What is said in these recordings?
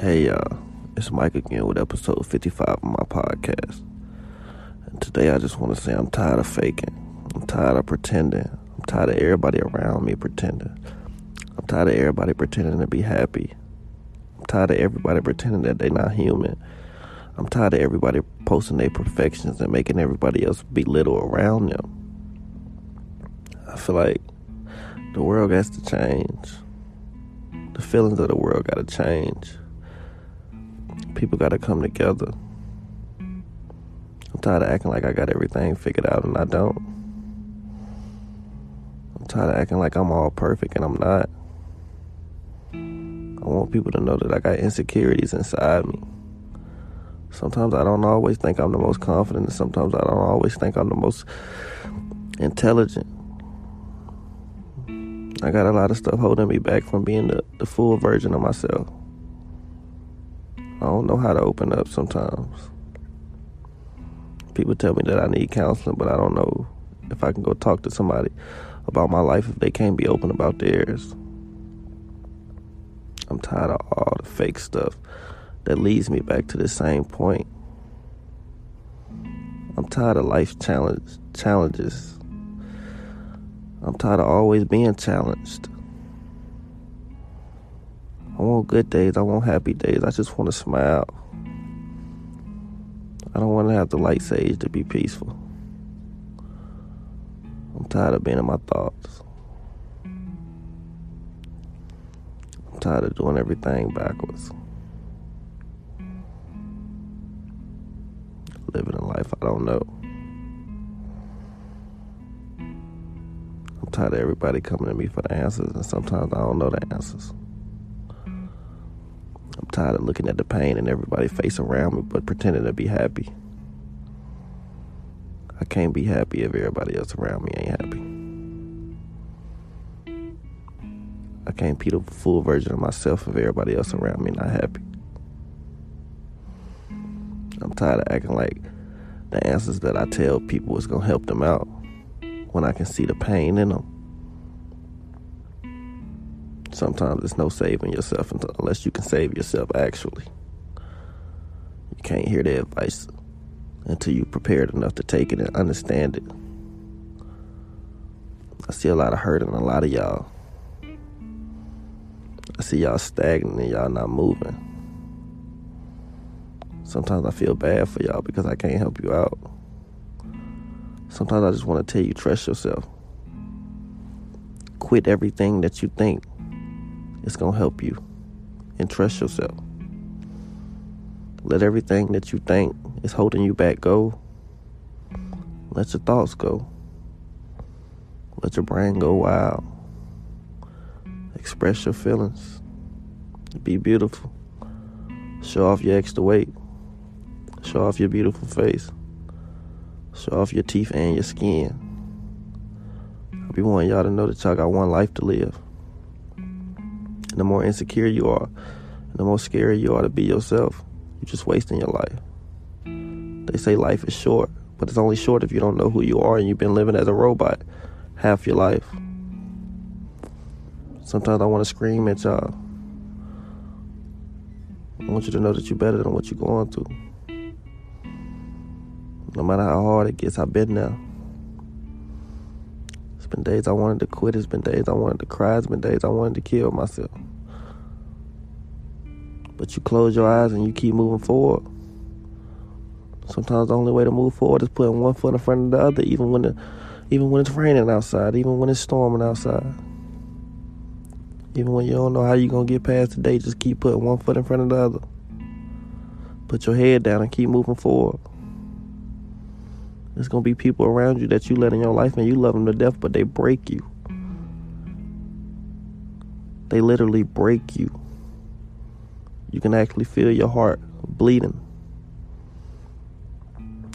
Hey y'all, it's Mike again with episode 55 of my podcast. And today I just want to say I'm tired of faking. I'm tired of pretending. I'm tired of everybody around me pretending. I'm tired of everybody pretending to be happy. I'm tired of everybody pretending that they're not human. I'm tired of everybody posting their perfections and making everybody else belittle around them. I feel like the world has to change. The feelings of the world got to change. People got to come together. I'm tired of acting like I got everything figured out and I don't. I'm tired of acting like I'm all perfect and I'm not. I want people to know that I got insecurities inside me. Sometimes I don't always think I'm the most confident, and sometimes I don't always think I'm the most intelligent. I got a lot of stuff holding me back from being the full version of myself. I don't know how to open up sometimes. People tell me that I need counseling, but I don't know if I can go talk to somebody about my life if they can't be open about theirs. I'm tired of all the fake stuff that leads me back to the same point. I'm tired of life challenges. I'm tired of always being challenged. I want good days. I want happy days. I just want to smile. I don't want to have to light sage to be peaceful. I'm tired of being in my thoughts. I'm tired of doing everything backwards. Living a life I don't know. I'm tired of everybody coming to me for the answers, and sometimes I don't know the answers. I'm tired of looking at the pain in everybody's face around me but pretending to be happy. I can't be happy if everybody else around me ain't happy. I can't be the full version of myself if everybody else around me not happy. I'm tired of acting like the answers that I tell people is going to help them out when I can see the pain in them. Sometimes there's no saving yourself unless you can save yourself, actually. You can't hear the advice until you're prepared enough to take it and understand it. I see a lot of hurt in a lot of y'all. I see y'all stagnant and y'all not moving. Sometimes I feel bad for y'all because I can't help you out. Sometimes I just want to tell you, trust yourself. Quit everything that you think it's going to help you, and trust yourself. Let everything that you think is holding you back go. Let your thoughts go. Let your brain go wild. Express your feelings. Be beautiful. Show off your extra weight. Show off your beautiful face. Show off your teeth and your skin. I be wanting y'all to know that y'all got one life to live. The more insecure you are, the more scared you are to be yourself. You're just wasting your life. They say life is short, but it's only short if you don't know who you are and you've been living as a robot half your life. Sometimes I want to scream at y'all. I want you to know that you're better than what you're going through. No matter how hard it gets, I've been there. It's been days I wanted to quit. It's been days I wanted to cry. It's been days I wanted to kill myself. But you close your eyes and you keep moving forward. Sometimes the only way to move forward is putting one foot in front of the other, even when it's raining outside, even when it's storming outside. Even when you don't know how you're going to get past the day, just keep putting one foot in front of the other. Put your head down and keep moving forward. There's going to be people around you that you let in your life and you love them to death, but they break you. They literally break you. You can actually feel your heart bleeding.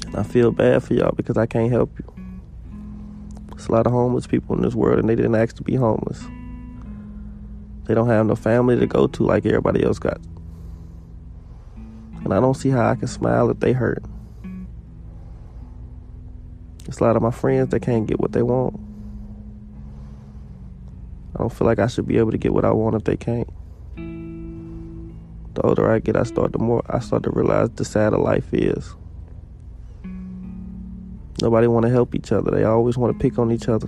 And I feel bad for y'all because I can't help you. There's a lot of homeless people in this world, and they didn't ask to be homeless. They don't have no family to go to like everybody else got. And I don't see how I can smile if they hurt. There's a lot of my friends that can't get what they want. I don't feel like I should be able to get what I want if they can't. The older I get, I start to realize the sadder life is. Nobody want to help each other. They always want to pick on each other.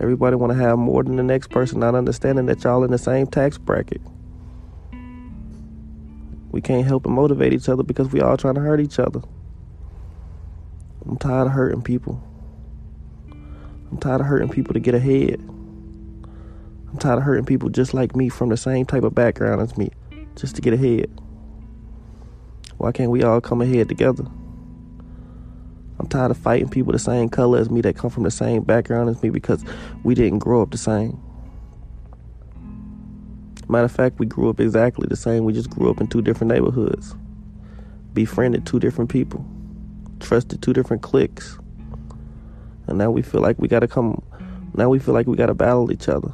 Everybody want to have more than the next person, not understanding that y'all in the same tax bracket. We can't help and motivate each other because we all trying to hurt each other. I'm tired of hurting people. I'm tired of hurting people to get ahead. I'm tired of hurting people just like me from the same type of background as me, just to get ahead. Why can't we all come ahead together? I'm tired of fighting people the same color as me that come from the same background as me because we didn't grow up the same. Matter of fact, we grew up exactly the same. We just grew up in two different neighborhoods, befriended two different people, trusted two different cliques. And now we feel like we gotta battle each other.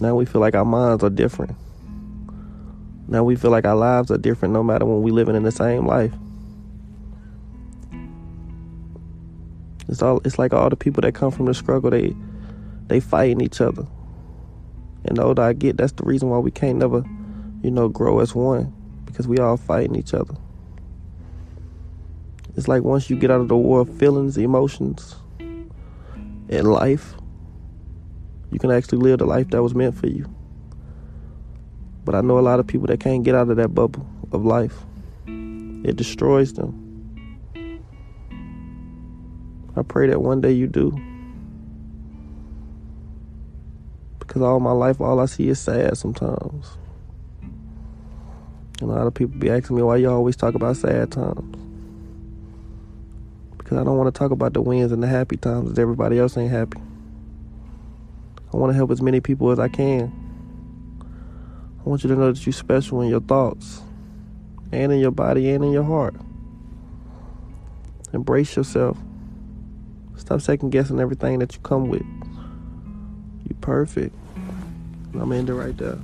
Now we feel like our minds are different. Now we feel like our lives are different no matter when we living in the same life. It's like all the people that come from the struggle, they fighting each other. And the older I get, that's the reason why we can't never, grow as one, because we all fighting each other. It's like once you get out of the war of feelings, emotions, and life, you can actually live the life that was meant for you. But I know a lot of people that can't get out of that bubble of life. It destroys them. I pray that one day you do. Because all my life, all I see is sad sometimes. And a lot of people be asking me, why you always talk about sad times? Because I don't want to talk about the wins and the happy times because everybody else ain't happy. I want to help as many people as I can. I want you to know that you're special in your thoughts, and in your body, and in your heart. Embrace yourself. Stop second guessing everything that you come with. You're perfect. I'm gonna end it right there.